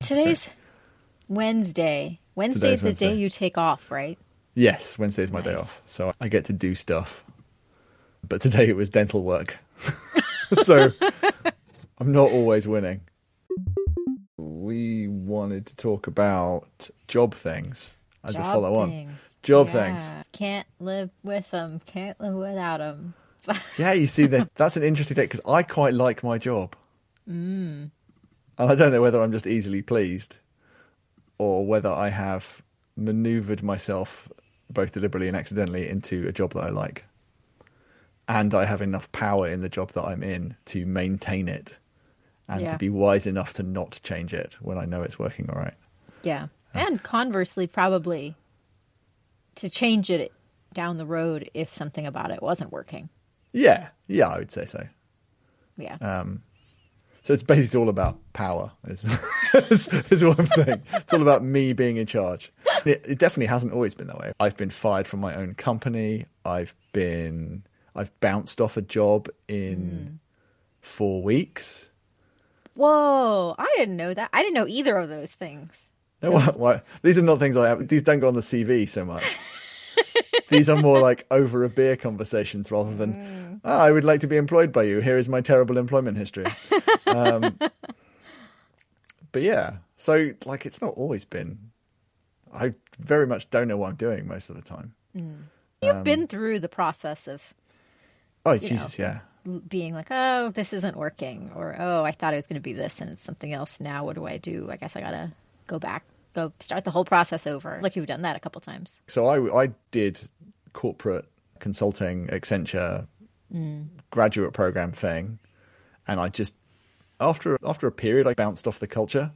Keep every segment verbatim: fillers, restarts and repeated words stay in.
Today's Wednesday. Wednesday Today's is the Wednesday. Day you take off, right? Yes, Wednesday is my nice. day off. So I get to do stuff. But today it was dental work. So I'm not always winning. We wanted to talk about job things as job a follow-on. Things. Job yeah. things. Can't live with them. Can't live without them. Yeah, you see, that that's an interesting thing because I quite like my job. Mm. And I don't know whether I'm just easily pleased or whether I have maneuvered myself both deliberately and accidentally into a job that I like. And I have enough power in the job that I'm in to maintain it and yeah. to be wise enough to not change it when I know it's working all right. Yeah. And conversely, probably to change it down the road if something about it wasn't working. Yeah. Yeah, I would say so. Yeah. Um, so it's basically all about power is, is, is what I'm saying. It's all about me being in charge. It, it definitely hasn't always been that way. I've been fired from my own company. I've been... I've bounced off a job in mm. four weeks. Whoa, I didn't know that. I didn't know either of those things. No, why, why? These are not things I have. These don't go on the C V so much. These are more like over a beer conversations rather than, mm. oh, I would like to be employed by you. Here is my terrible employment history. um, but yeah, so like it's not always been. I very much don't know what I'm doing most of the time. Mm. You've um, been through the process of... Oh, you Jesus, know, yeah. being like, oh, this isn't working. Or, oh, I thought it was going to be this and it's something else now. What do I do? I guess I got to go back, go start the whole process over. It's like you've done that a couple times. So I, I did corporate consulting, Accenture mm. graduate program thing. And I just, after after a period, I bounced off the culture.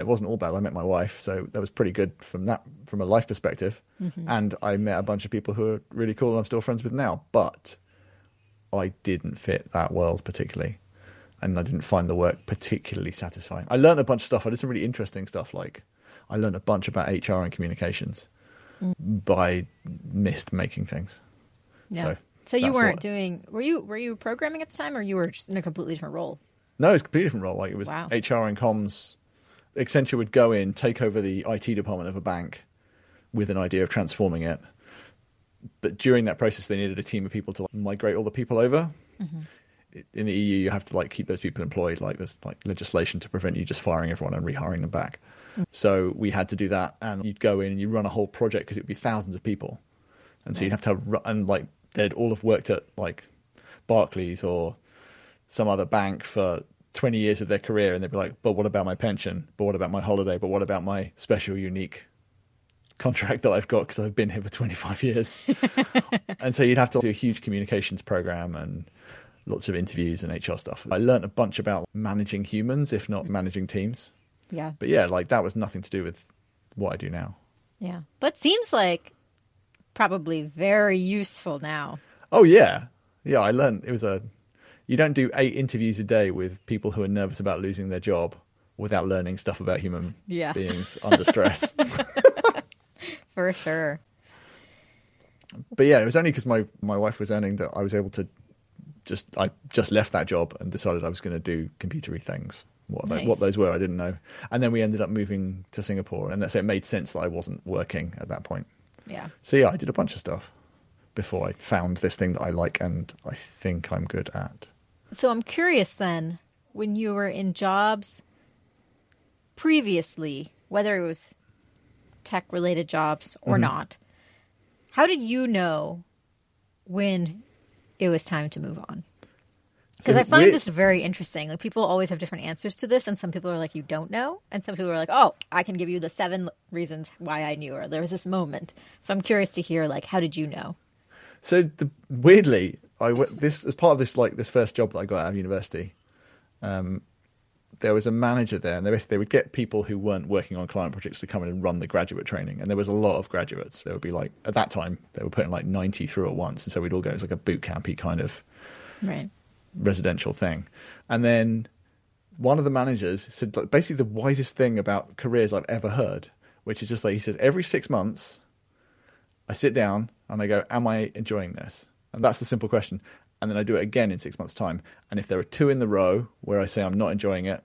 It wasn't all bad. I met my wife. So that was pretty good from that, from a life perspective. Mm-hmm. And I met a bunch of people who are really cool and I'm still friends with now. But... I didn't fit that world particularly, and I didn't find the work particularly satisfying. I learned a bunch of stuff. I did some really interesting stuff. Like I learned a bunch about H R and communications, mm. but I missed making things. Yeah. So, so you weren't what... doing, were you, were you programming at the time or you were just in a completely different role? No, it was a completely different role. Like it was wow. H R and comms. Accenture would go in, take over the I T department of a bank with an idea of transforming it. But during that process, they needed a team of people to like, migrate all the people over. Mm-hmm. In the E U, you have to like keep those people employed. Like there's like legislation to prevent you just firing everyone and rehiring them back. Mm-hmm. So we had to do that, and you'd go in and you run a whole project because it would be thousands of people, and so right. you'd have to run, and like they'd all have worked at like Barclays or some other bank for twenty years of their career, and they'd be like, "But what about my pension? But what about my holiday? But what about my special, unique?" contract that I've got because I've been here for twenty-five years. And so you'd have to do a huge communications program and lots of interviews and H R stuff. I learned a bunch about managing humans, if not managing teams. Yeah. But yeah, like that was nothing to do with what I do now. Yeah. But seems like probably very useful now. Oh, yeah. Yeah, I learned it was a, you don't do eight interviews a day with people who are nervous about losing their job without learning stuff about human yeah. beings under stress. For sure. But yeah, it was only because my, my wife was earning that I was able to just, I just left that job and decided I was going to do computery things. What, nice. They, what those were, I didn't know. And then we ended up moving to Singapore. And so it made sense that I wasn't working at that point. Yeah. So yeah, I did a bunch of stuff before I found this thing that I like and I think I'm good at. So I'm curious then, when you were in jobs previously, whether it was tech-related jobs or mm-hmm. not, how did you know when it was time to move on? Because so I find this very interesting. Like people always have different answers to this, and some people are like, you don't know, and some people are like, oh, I can give you the seven reasons why I knew, or there was this moment. So I'm curious to hear, like, how did you know? So the, weirdly, I went, this as part of this like this first job that I got out of university. Um, There was a manager there, and they basically they would get people who weren't working on client projects to come in and run the graduate training. And there was a lot of graduates. There would be like, at that time, they were putting like ninety through at once. And so we'd all go, it was like a boot campy kind of right. residential thing. And then one of the managers said like, basically the wisest thing about careers I've ever heard, which is just like, he says, every six months, I sit down and I go, am I enjoying this? And that's the simple question. And then I do it again in six months' time. And if there are two in the row where I say I'm not enjoying it,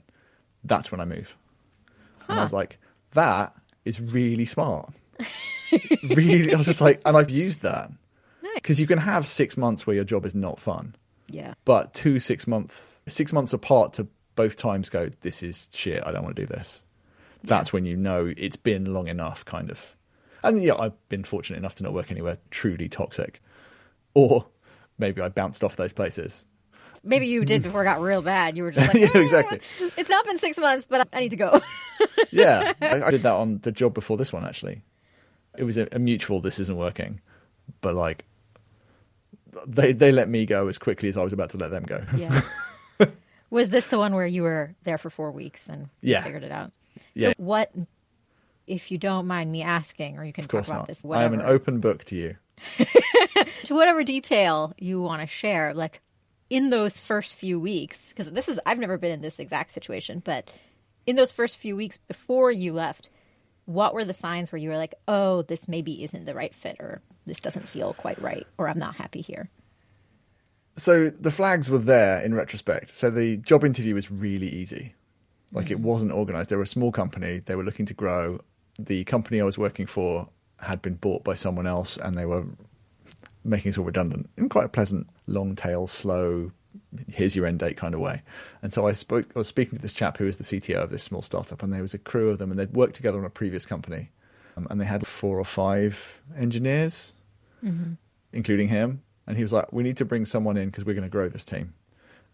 that's when I move. Huh. And I was like, that is really smart. Really, I was just like, and I've used that. Because nice. You can have six months where your job is not fun. Yeah. But two six month six months apart to both times go, this is shit, I don't want to do this. That's yeah. when you know it's been long enough, kind of. And yeah, I've been fortunate enough to not work anywhere truly toxic. Or maybe I bounced off those places. Maybe you did before it got real bad. You were just like, yeah, exactly. eh, it's not been six months, but I need to go. Yeah, I, I did that on the job before this one, actually. It was a, a mutual, this isn't working. But like, they they let me go as quickly as I was about to let them go. Yeah. Was this the one where you were there for four weeks and yeah. figured it out? Yeah. So what, if you don't mind me asking, or you can talk about not. this, whatever. I am an open book to you. To whatever detail you want to share, like in those first few weeks, because this is, I've never been in this exact situation, but in those first few weeks before you left, what were the signs where you were like, oh, this maybe isn't the right fit, or this doesn't feel quite right, or I'm not happy here? So the flags were there in retrospect. So the job interview was really easy. Like mm-hmm. it wasn't organized. They were a small company. They were looking to grow. The company I was working for had been bought by someone else, and they were making us all redundant in quite a pleasant, long tail, slow, here's your end date kind of way. And so I spoke, I was speaking to this chap who was the C T O of this small startup, and there was a crew of them, and they'd worked together on a previous company, um, and they had four or five engineers, mm-hmm. including him. And he was like, we need to bring someone in because we're going to grow this team.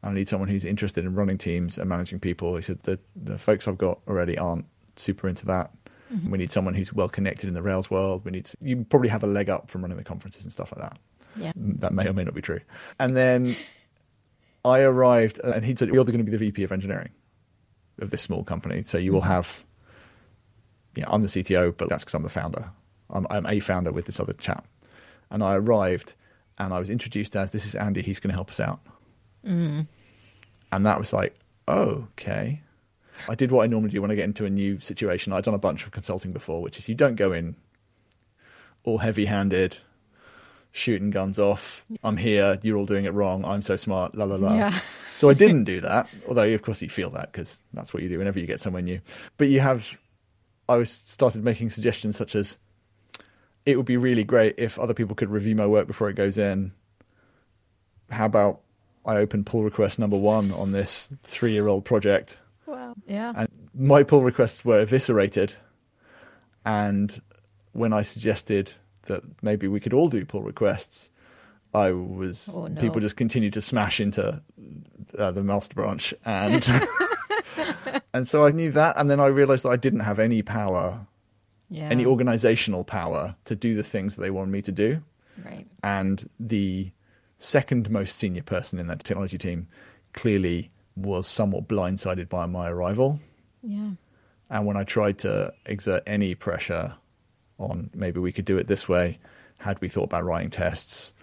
I need someone who's interested in running teams and managing people. He said, the, the folks I've got already aren't super into that. Mm-hmm. We need someone who's well connected in the Rails world. We need to, you probably have a leg up from running the conferences and stuff like that. Yeah, that may or may not be true. And then I arrived, and he said, "You're going to be the V P of engineering of this small company. So you will have, you know, I'm the C T O, but that's because I'm the founder. I'm, I'm a founder with this other chap." And I arrived, and I was introduced as, "This is Andy. He's going to help us out." Mm. And that was like, oh, okay. I did what I normally do when I get into a new situation. I'd done a bunch of consulting before, which is you don't go in all heavy-handed, shooting guns off. I'm here. You're all doing it wrong. I'm so smart. La, la, la. Yeah. So I didn't do that. Although, of course, you feel that because that's what you do whenever you get somewhere new. But you have – I was started making suggestions such as, it would be really great if other people could review my work before it goes in. How about I open pull request number one on this three-year-old project? Wow. Yeah. And my pull requests were eviscerated. And when I suggested that maybe we could all do pull requests, I was oh, no. people just continued to smash into uh, the master branch, and and so I knew that. And then I realized that I didn't have any power, yeah. any organizational power to do the things that they wanted me to do. Right. And the second most senior person in that technology team clearly was somewhat blindsided by my arrival. Yeah. And when I tried to exert any pressure on maybe we could do it this way, had we thought about writing tests,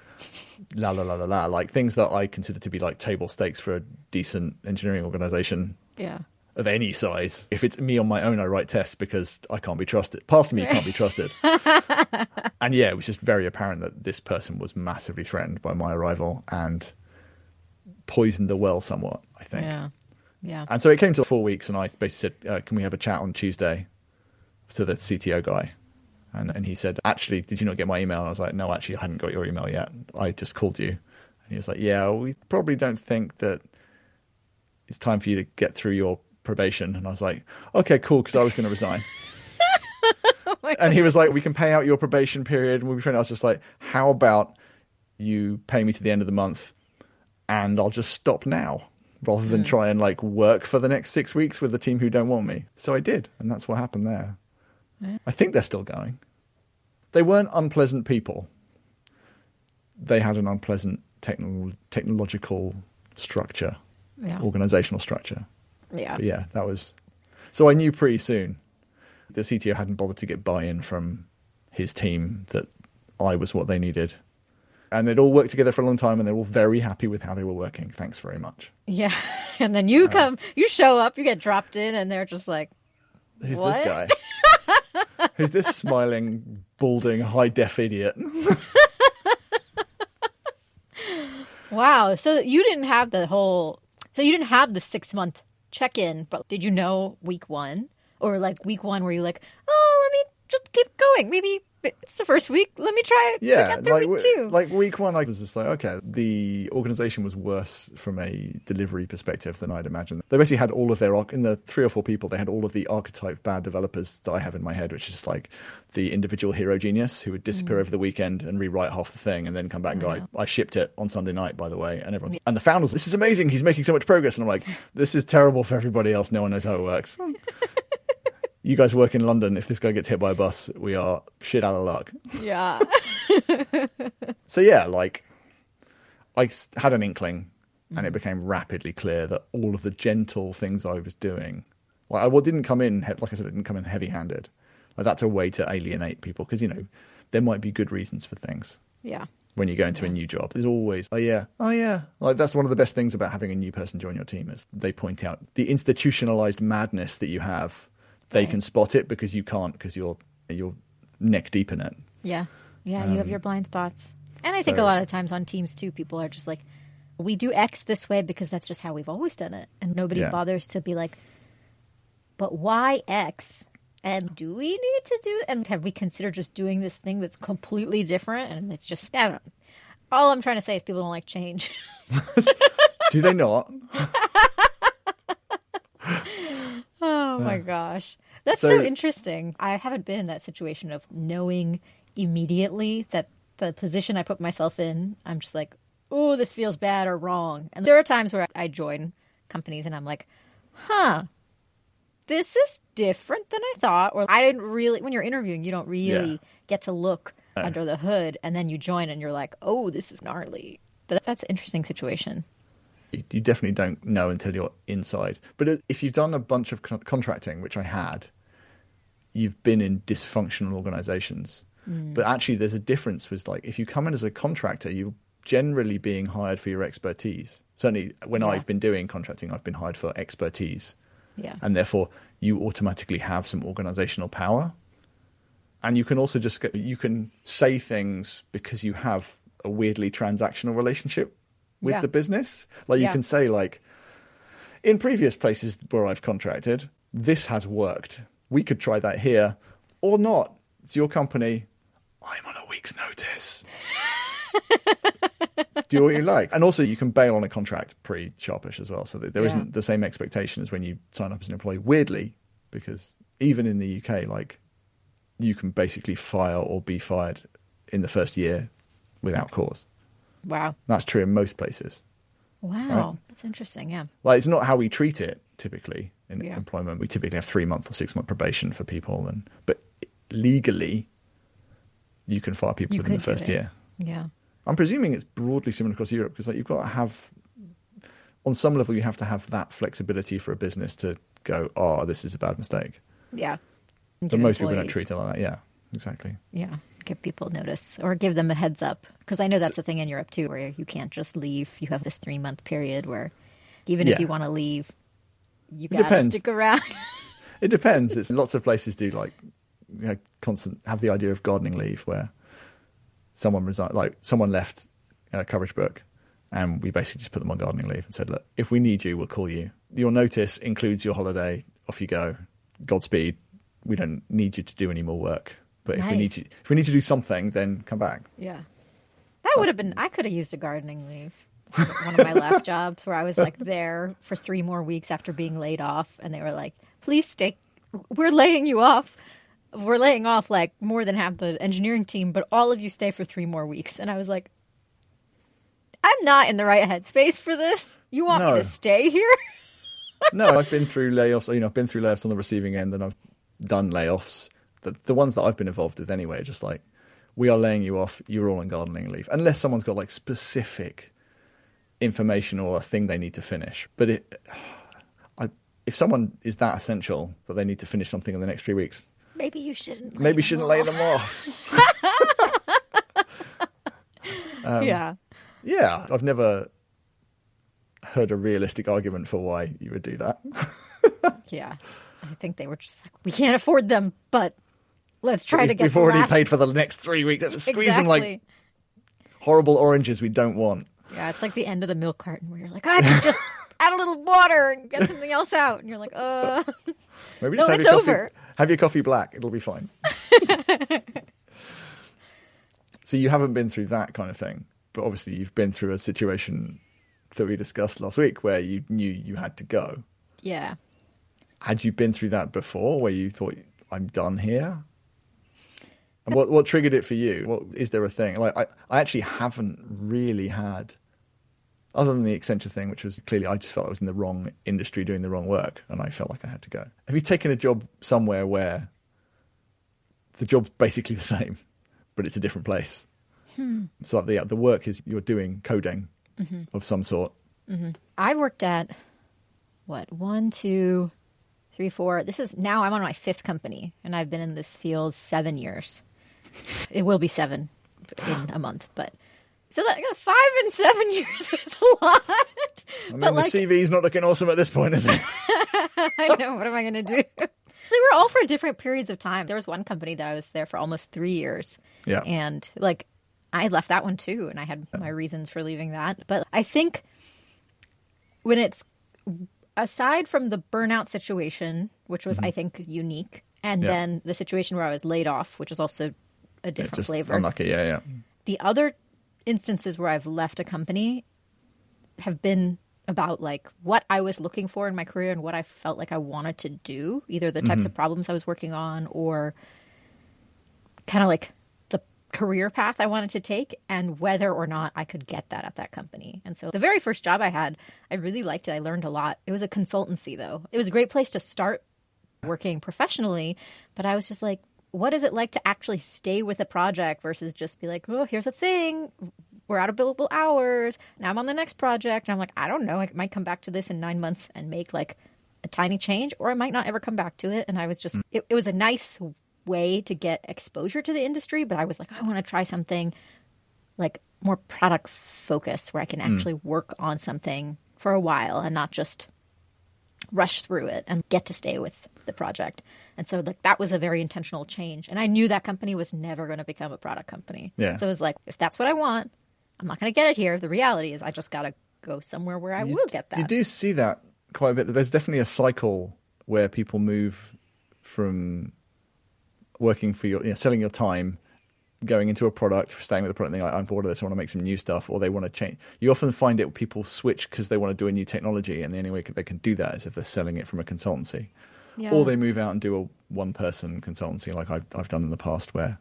la, la, la, la, la, like things that I consider to be like table stakes for a decent engineering organization yeah. of any size. If it's me on my own, I write tests because I can't be trusted. Past me can't be trusted. And yeah, it was just very apparent that this person was massively threatened by my arrival and poisoned the well somewhat, I think. Yeah, yeah. And so it came to four weeks, and I basically said, uh, "Can we have a chat on Tuesday?" So the C T O guy, and and he said, "Actually, did you not get my email?" And I was like, "No, actually, I hadn't got your email yet. I just called you." And he was like, "Yeah, we probably don't think that it's time for you to get through your probation." And I was like, "Okay, cool," because I was going to resign. Oh my God. And he was like, "We can pay out your probation period, and we'll be friends." I was just like, "How about you pay me to the end of the month? And I'll just stop now rather than try and like work for the next six weeks with the team who don't want me." So I did. And that's what happened there. Yeah. I think they're still going. They weren't unpleasant people. They had an unpleasant techno- technological structure, yeah. organizational structure. Yeah. But yeah, that was. So I knew pretty soon the C T O hadn't bothered to get buy-in from his team that I was what they needed. And they'd all worked together for a long time, and they're all very happy with how they were working. Thanks very much. Yeah. And then you come, uh, you show up, you get dropped in, and they're just like, who's what? This guy? Who's this smiling, balding, high-def idiot? Wow. So you didn't have the whole, so you didn't have the six-month check-in, but did you know week one Or like week one where you're like, oh, let me just keep going. Maybe it's the first week. Let me try it. Yeah, to get through like, week two. Like week one, I was just like, okay, the organization was worse from a delivery perspective than I'd imagined. They basically had all of their, in the three or four people, they had all of the archetype bad developers that I have in my head, which is just like the individual hero genius who would disappear mm. over the weekend and rewrite half the thing and then come back and go, I, I shipped it on Sunday night, by the way. And everyone's, yeah. and the founder's, this is amazing. He's making so much progress. And I'm like, this is terrible for everybody else. No one knows how it works. You guys work in London. If this guy gets hit by a bus, we are shit out of luck. Yeah. So yeah, like I had an inkling and it became rapidly clear that all of the gentle things I was doing, like I didn't come in, like I said, I didn't come in heavy handed. Like that's a way to alienate people because, you know, there might be good reasons for things. Yeah. When you go into yeah. a new job, there's always, oh yeah, oh yeah. Like that's one of the best things about having a new person join your team is they point out the institutionalized madness that you have. They right. can spot it because you can't because you're you're neck deep in it. Yeah. Yeah, um, you have your blind spots. And I so, think a lot of times on teams too, people are just like, we do X this way because that's just how we've always done it. And nobody yeah. bothers to be like, but why X? And do we need to do – and have we considered just doing this thing that's completely different? And it's just – I don't know. All I'm trying to say is people don't like change. Do they not? Oh my gosh. That's so, so interesting. I haven't been in that situation of knowing immediately that the position I put myself in, I'm just like, oh, this feels bad or wrong. And there are times where I join companies and I'm like, huh, this is different than I thought. Or I didn't really, when you're interviewing, you don't really yeah. get to look no. under the hood. And then you join and you're like, oh, this is gnarly. But that's an interesting situation. You definitely don't know until you're inside. But if you've done a bunch of con- contracting, which I had, you've been in dysfunctional organizations. Mm. But actually there's a difference with like, if you come in as a contractor, you're generally being hired for your expertise. Certainly when yeah. I've been doing contracting, I've been hired for expertise. Yeah. And therefore you automatically have some organizational power. And you can also just, get, you can say things because you have a weirdly transactional relationship with yeah. the business. Like yeah. you can say like, in previous places where I've contracted, this has worked. We could try that here or not. It's your company. I'm on a week's notice. Do what you like. And also you can bail on a contract pretty sharpish as well. So that there yeah. isn't the same expectation as when you sign up as an employee, weirdly, because even in the U K, like you can basically fire or be fired in the first year without cause. Wow. That's true in most places. Wow. Right? That's interesting, yeah. Like, it's not how we treat it, typically, in yeah. employment. We typically have three-month or six-month probation for people. and But legally, you can fire people you within the first year. Yeah. I'm presuming it's broadly similar across Europe, because like, you've got to have, on some level, you have to have that flexibility for a business to go, oh, this is a bad mistake. Yeah. But most employees. people don't treat it like that, yeah. Exactly. Yeah. Give people notice or give them a heads up, because I know that's so, a thing in Europe too, where you can't just leave. You have this three month period where even yeah. if you want to leave, you got to stick around. It depends. It's lots of places do like you know, constant have the idea of gardening leave, where someone resigned, like someone left uh, CoverageBrook, and we basically just put them on gardening leave and said, look, if we need you, we'll call you. Your notice includes your holiday. Off you go. Godspeed. We don't need you to do any more work. But nice. if we need to, if we need to do something, then come back. Yeah, that That's, would have been. I could have used a gardening leave. One of my last jobs, where I was like there for three more weeks after being laid off, and they were like, "Please stay. We're laying you off. We're laying off like more than half the engineering team, but all of you stay for three more weeks." And I was like, "I'm not in the right headspace for this. You want no. me to stay here?" No, I've been through layoffs. You know, I've been through layoffs on the receiving end, and I've done layoffs. The, the ones that I've been involved with anyway, just like, we are laying you off, you're all on gardening leave. Unless someone's got like specific information or a thing they need to finish. But it, I, if someone is that essential that they need to finish something in the next three weeks. Maybe you shouldn't. Lay maybe you shouldn't off. lay them off. um, yeah. Yeah. I've never heard a realistic argument for why you would do that. Yeah. I think they were just like, we can't afford them, but... Let's try we've, to get We've already last... paid for the next three weeks. That's squeezing exactly. like horrible oranges we don't want. Yeah, it's like the end of the milk carton where you're like, I can just add a little water and get something else out. And you're like, uh. Maybe just no, have it's your coffee, over. Have your coffee black. It'll be fine. So you haven't been through that kind of thing, but obviously you've been through a situation that we discussed last week where you knew you had to go. Yeah. Had you been through that before where you thought, I'm done here? And what what triggered it for you? What, is there a thing? Like I, I actually haven't really had, other than the Accenture thing, which was clearly I just felt I was in the wrong industry doing the wrong work and I felt like I had to go. Have you taken a job somewhere where the job's basically the same, but it's a different place? Hmm. So the, the work is you're doing coding mm-hmm. of some sort. Mm-hmm. I worked at, what, one, two, three, four. This is now I'm on my fifth company and I've been in this field seven years. It will be seven in a month, but so that, five and seven years is a lot. I mean, but the like, C V's not looking awesome at this point, is it? I know. What am I going to do? They were all for different periods of time. There was one company that I was there for almost three years. Yeah. And like I left that one too, and I had my reasons for leaving that. But I think when it's aside from the burnout situation, which was, mm-hmm. I think, unique, and yeah. then the situation where I was laid off, which is also a different yeah, flavor. Unlucky, yeah, yeah. The other instances where I've left a company have been about like what I was looking for in my career and what I felt like I wanted to do, either the types mm-hmm. of problems I was working on or kind of like the career path I wanted to take and whether or not I could get that at that company. And so the very first job I had, I really liked it. I learned a lot. It was a consultancy though. It was a great place to start working professionally, but I was just like, what is it like to actually stay with a project versus just be like, oh, here's a thing. We're out of billable hours. Now I'm on the next project. And I'm like, I don't know. I might come back to this in nine months and make like a tiny change, or I might not ever come back to it. And I was just, it, it was a nice way to get exposure to the industry. But I was like, I want to try something like more product focused where I can actually mm. work on something for a while and not just rush through it and get to stay with the project. And so like that was a very intentional change. And I knew that company was never going to become a product company. Yeah. So it was like, if that's what I want, I'm not going to get it here. The reality is I just got to go somewhere where I you, will get that. You do see that quite a bit. There's definitely a cycle where people move from working for your, you know, selling your time, going into a product, staying with a product, and they're like, I'm bored of this, I want to make some new stuff, or they want to change. You often find it people switch because they want to do a new technology, and the only way they can do that is if they're selling it from a consultancy. Yeah. Or they move out and do a one-person consultancy like I've, I've done in the past where,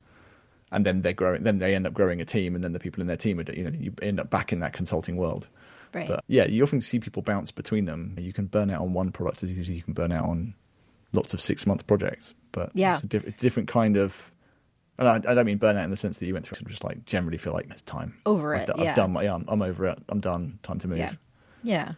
and then they're growing, then they end up growing a team, and then the people in their team, are, you know, you end up back in that consulting world. Right. But yeah, you often see people bounce between them. You can burn out on one product as easily as you can burn out on lots of six-month projects. But yeah. it's a diff- different kind of, and I, I don't mean burnout in the sense that you went through, just like generally feel like it's time. Over it, I've, yeah. I've done my, yeah, I'm, I'm over it, I'm done, time to move. Yeah. yeah.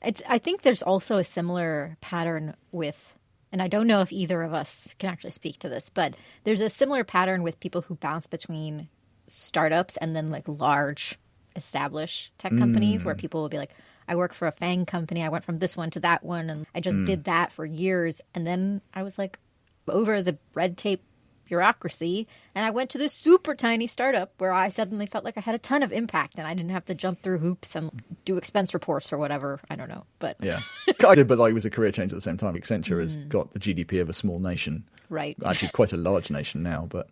It's. I think there's also a similar pattern with, and I don't know if either of us can actually speak to this, but there's a similar pattern with people who bounce between startups and then like large established tech companies mm. where people will be like, I work for a FANG company. I went from this one to that one and I just mm. did that for years. And then I was like over the red tape bureaucracy and I went to this super tiny startup where I suddenly felt like I had a ton of impact and I didn't have to jump through hoops and do expense reports or whatever. I don't know, but yeah, I did, but like it was a career change at the same time. Accenture mm. has got the G D P of a small nation, right? Actually, quite a large nation now, but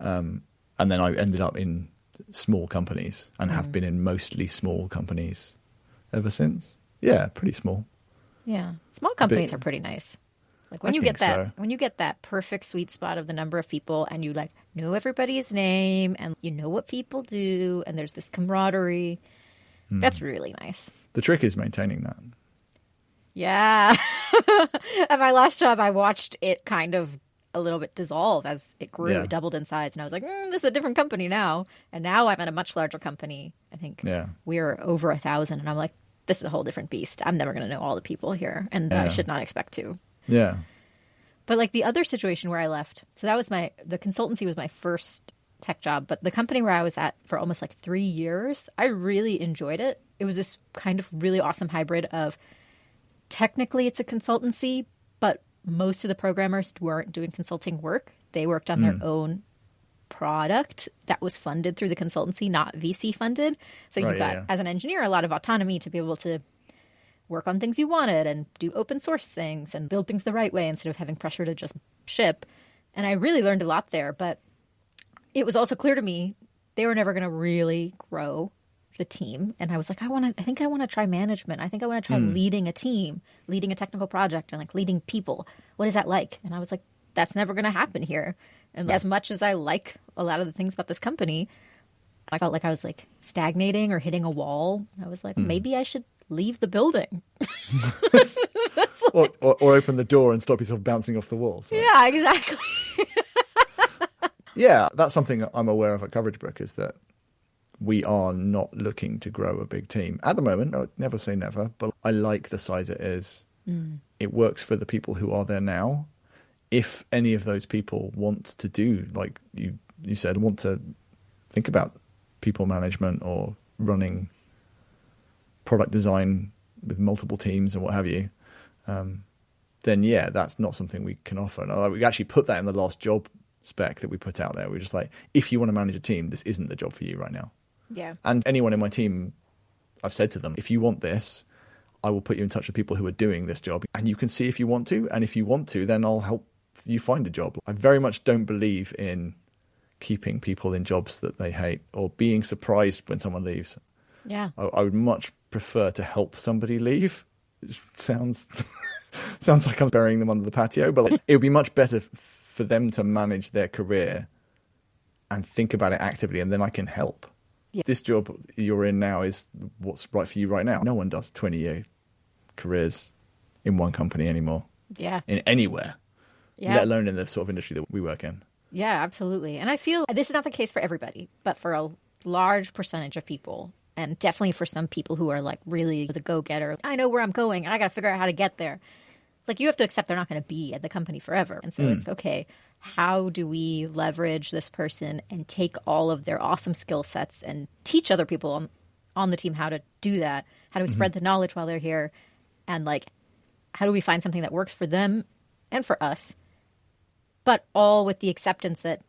um, and then I ended up in small companies and mm. have been in mostly small companies ever since. Yeah, pretty small. Yeah, small companies bit, are pretty nice. Like when I you get that, so. when you get that perfect sweet spot of the number of people, and you like know everybody's name, and you know what people do, and there's this camaraderie. Mm. That's really nice. The trick is maintaining that. Yeah. At my last job, I watched it kind of a little bit dissolve as it grew, yeah. it doubled in size, and I was like, mm, "This is a different company now." And now I'm at a much larger company. I think yeah. we're over a thousand, and I'm like, "This is a whole different beast. I'm never going to know all the people here, and yeah. I should not expect to." Yeah. But like the other situation where I left, so that was my, the consultancy was my first tech job, but the company where I was at for almost like three years, I really enjoyed it. It was this kind of really awesome hybrid of technically it's a consultancy, but most of the programmers weren't doing consulting work. They worked on mm. their own product that was funded through the consultancy, not V C funded. So right, you got, yeah, yeah. as an engineer, a lot of autonomy to be able to work on things you wanted and do open source things and build things the right way instead of having pressure to just ship. And I really learned a lot there. But it was also clear to me they were never going to really grow the team. And I was like, I want to, I think I want to try management. I think I want to try mm. leading a team, leading a technical project, and like leading people. What is that like? And I was like, that's never going to happen here. And right. as much as I like a lot of the things about this company, I felt like I was like stagnating or hitting a wall. I was like, mm. maybe I should leave the building. like, or, or, or open the door and stop yourself bouncing off the walls. Right? Yeah, exactly. Yeah, that's something I'm aware of at CoverageBrook, is that we are not looking to grow a big team. At the moment, I would never say never, but I like the size it is. Mm. It works for the people who are there now. If any of those people want to do, like you, you said, want to think about people management or running product design with multiple teams or what have you, um, then yeah, that's not something we can offer. And we actually put that in the last job spec that we put out there. We're just like, if you want to manage a team, this isn't the job for you right now. Yeah. And anyone in my team, I've said to them, if you want this, I will put you in touch with people who are doing this job, and you can see if you want to. And if you want to, then I'll help you find a job. I very much don't believe in keeping people in jobs that they hate or being surprised when someone leaves. Yeah. I, I would much prefer to help somebody leave. It sounds sounds like I'm burying them under the patio, but like, it would be much better for them to manage their career and think about it actively, and then I can help. Yeah. This job you're in now is what's right for you right now. No one does twenty-year careers in one company anymore. Yeah. In anywhere, yeah. Let alone in the sort of industry that we work in. Yeah, absolutely. And I feel this is not the case for everybody, but for a large percentage of people, and definitely for some people who are like really the go-getter. I know where I'm going, and I got to figure out how to get there. Like, you have to accept they're not going to be at the company forever. And so mm. it's okay, how do we leverage this person and take all of their awesome skill sets and teach other people on, on the team how to do that? How do we mm-hmm. spread the knowledge while they're here? And like, how do we find something that works for them and for us? But all with the acceptance that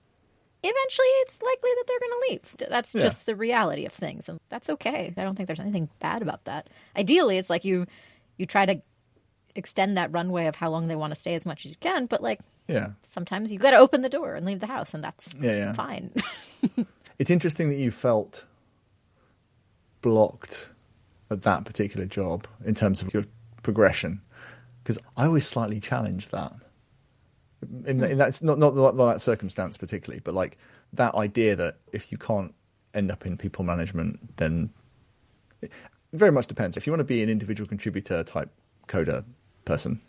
eventually it's likely that they're going to leave. That's yeah. just the reality of things. And that's okay. I don't think there's anything bad about that. Ideally, it's like you you try to extend that runway of how long they want to stay as much as you can. But like, yeah, sometimes you got to open the door and leave the house, and that's yeah, yeah. fine. It's interesting that you felt blocked at that particular job in terms of your progression, because I always slightly challenge that. In, mm. in that's not, not not that circumstance particularly, but like that idea that if you can't end up in people management, then it very much depends. If you want to be an individual contributor type coder person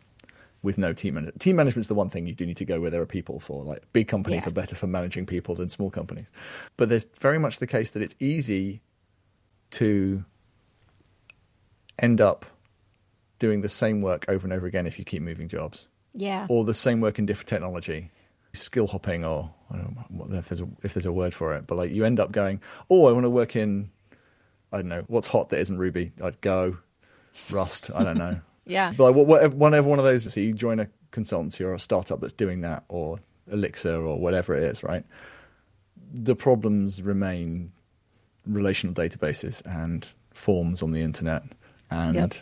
with no team management. Team management is the one thing you do need to go where there are people for. Like, big companies yeah. are better for managing people than small companies. But there's very much the case that it's easy to end up doing the same work over and over again if you keep moving jobs. Yeah. Or the same work in different technology. Skill hopping, or I don't know what, if, there's a, if there's a word for it. But like, you end up going, oh, I want to work in, I don't know, what's hot that isn't Ruby? I'd go, Rust, I don't know. Yeah. But like, whatever, whenever one of those, so you join a consultancy or a startup that's doing that, or Elixir or whatever it is, right? The problems remain relational databases and forms on the internet and yep.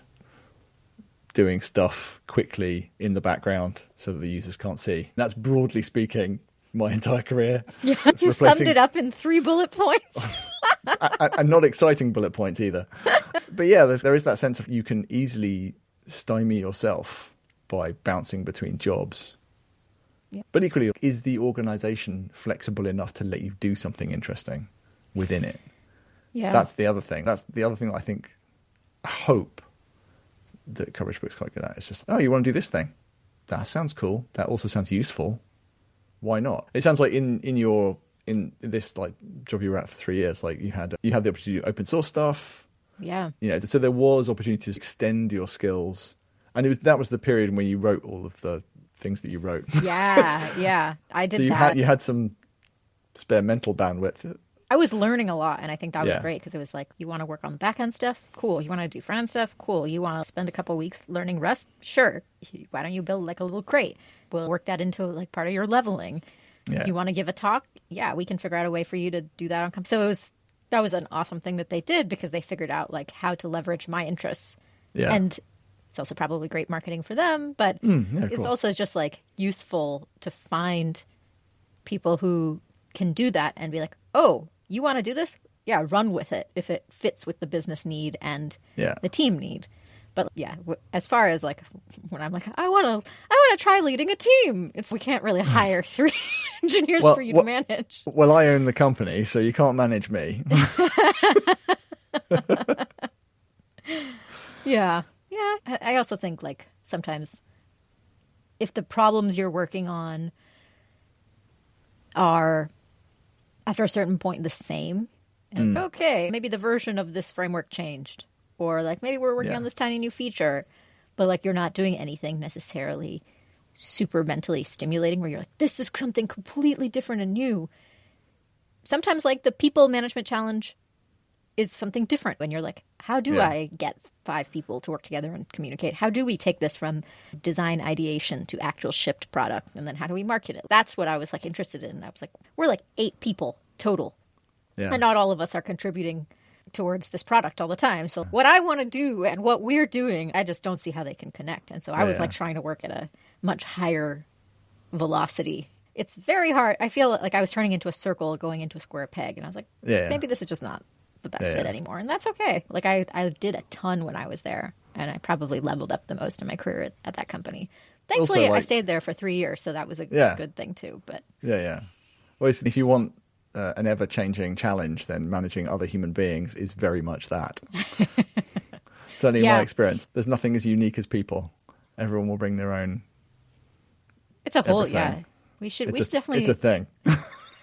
doing stuff quickly in the background so that the users can't see. And that's broadly speaking my entire career. Yeah, you replacing... summed it up in three bullet points. And not exciting bullet points either. But yeah, there is that sense of you can easily stymie yourself by bouncing between jobs. Yeah. But equally, is the organization flexible enough to let you do something interesting within it? Yeah, that's the other thing. That's the other thing that I think, I hope that CoverageBrook's quite good at. It's just, oh, you want to do this thing? That sounds cool. That also sounds useful. Why not? It sounds like in, in your in this like job you were at for three years, like you had you had the opportunity to do open source stuff. Yeah. You know, so there was opportunity to extend your skills. And it was that was the period when you wrote all of the things that you wrote. Yeah, yeah. I did so you that. Had, you had some spare mental bandwidth. I was learning a lot, and I think that was yeah. great, because it was like, you want to work on back-end stuff? Cool. You want to do front-end stuff? Cool. You want to spend a couple of weeks learning Rust? Sure. Why don't you build like a little crate? We'll work that into like part of your leveling. Yeah. You want to give a talk? Yeah, we can figure out a way for you to do that. on. So it was... That was an awesome thing that they did, because they figured out like how to leverage my interests yeah. and It's also probably great marketing for them, but mm, yeah, it's course. also just like useful to find people who can do that and be like, oh, you want to do this? Yeah, run with it if it fits with the business need and yeah. the team need. But yeah, as far as like when I'm like, I want to I want to try leading a team. It's we can't really hire three engineers well, for you well, to manage. Well, I own the company, so you can't manage me. yeah. Yeah. I also think like sometimes if the problems you're working on are after a certain point the same, and mm. it's okay. Maybe the version of this framework changed. Or like maybe we're working yeah. on this tiny new feature, but like you're not doing anything necessarily super mentally stimulating where you're like, this is something completely different and new. Sometimes like the people management challenge is something different when you're like, how do yeah. I get five people to work together and communicate? How do we take this from design ideation to actual shipped product? And then how do we market it? That's what I was like interested in. I was like, we're like eight people total. Yeah. And not all of us are contributing towards this product all the time. So what I want to do and what we're doing, I just don't see how they can connect. And so I yeah, was like yeah. trying to work at a much higher velocity. It's very hard. I feel like I was turning into a circle going into a square peg. And I was like, yeah, maybe this is just not the best yeah, fit yeah. anymore. And that's okay. Like I, I did a ton when I was there. And I probably leveled up the most in my career at, at that company. Thankfully, also, like, I stayed there for three years. So that was a yeah. good thing too. But yeah, yeah. Well, if you want Uh, an ever-changing challenge, then managing other human beings is very much that. Certainly yeah. in my experience, there's nothing as unique as people. Everyone will bring their own. It's a whole, everything. yeah. We should, it's we a, should definitely. It's a thing.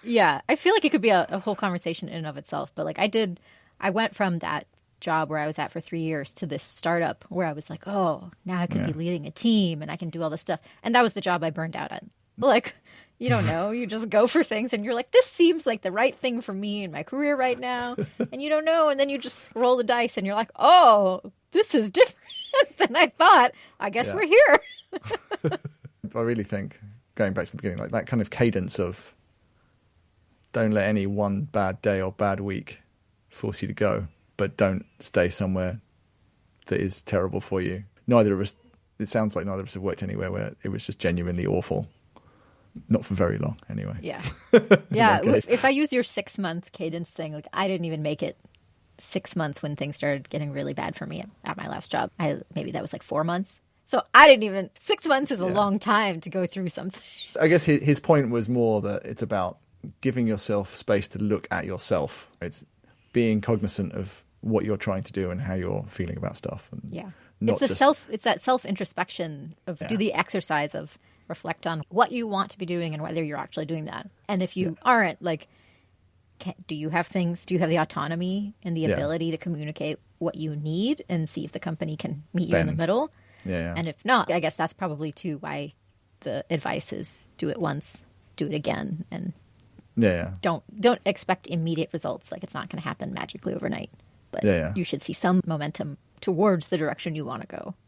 yeah. I feel like it could be a, a whole conversation in and of itself. But like I did, I went from that job where I was at for three years to this startup where I was like, oh, now I can yeah. be leading a team and I can do all this stuff. And that was the job I burned out on. Like, you don't know. You just go for things and you're like, this seems like the right thing for me in my career right now. And you don't know. And then you just roll the dice and you're like, oh, this is different than I thought. I guess yeah. we're here. I really think, going back to the beginning, like that kind of cadence of don't let any one bad day or bad week force you to go, but don't stay somewhere that is terrible for you. Neither of us, it sounds like neither of us have worked anywhere where it was just genuinely awful. Not for very long, anyway. Yeah. Yeah. Okay. If, if I use your six-month cadence thing, like I didn't even make it six months when things started getting really bad for me at, at my last job. I Maybe that was like four months. So I didn't even – six months is a yeah. long time to go through something. I guess his, his point was more that it's about giving yourself space to look at yourself. It's being cognizant of what you're trying to do and how you're feeling about stuff. And yeah. It's, the just, self, it's that self-introspection of yeah. do the exercise of – reflect on what you want to be doing and whether you're actually doing that. And if you yeah. aren't, like, can, do you have things, do you have the autonomy and the ability yeah. to communicate what you need and see if the company can meet Bend. you in the middle? Yeah. And if not, I guess that's probably too why the advice is do it once, do it again, and yeah, yeah. don't don't expect immediate results. Like, it's not going to happen magically overnight, but yeah, yeah. you should see some momentum towards the direction you want to go.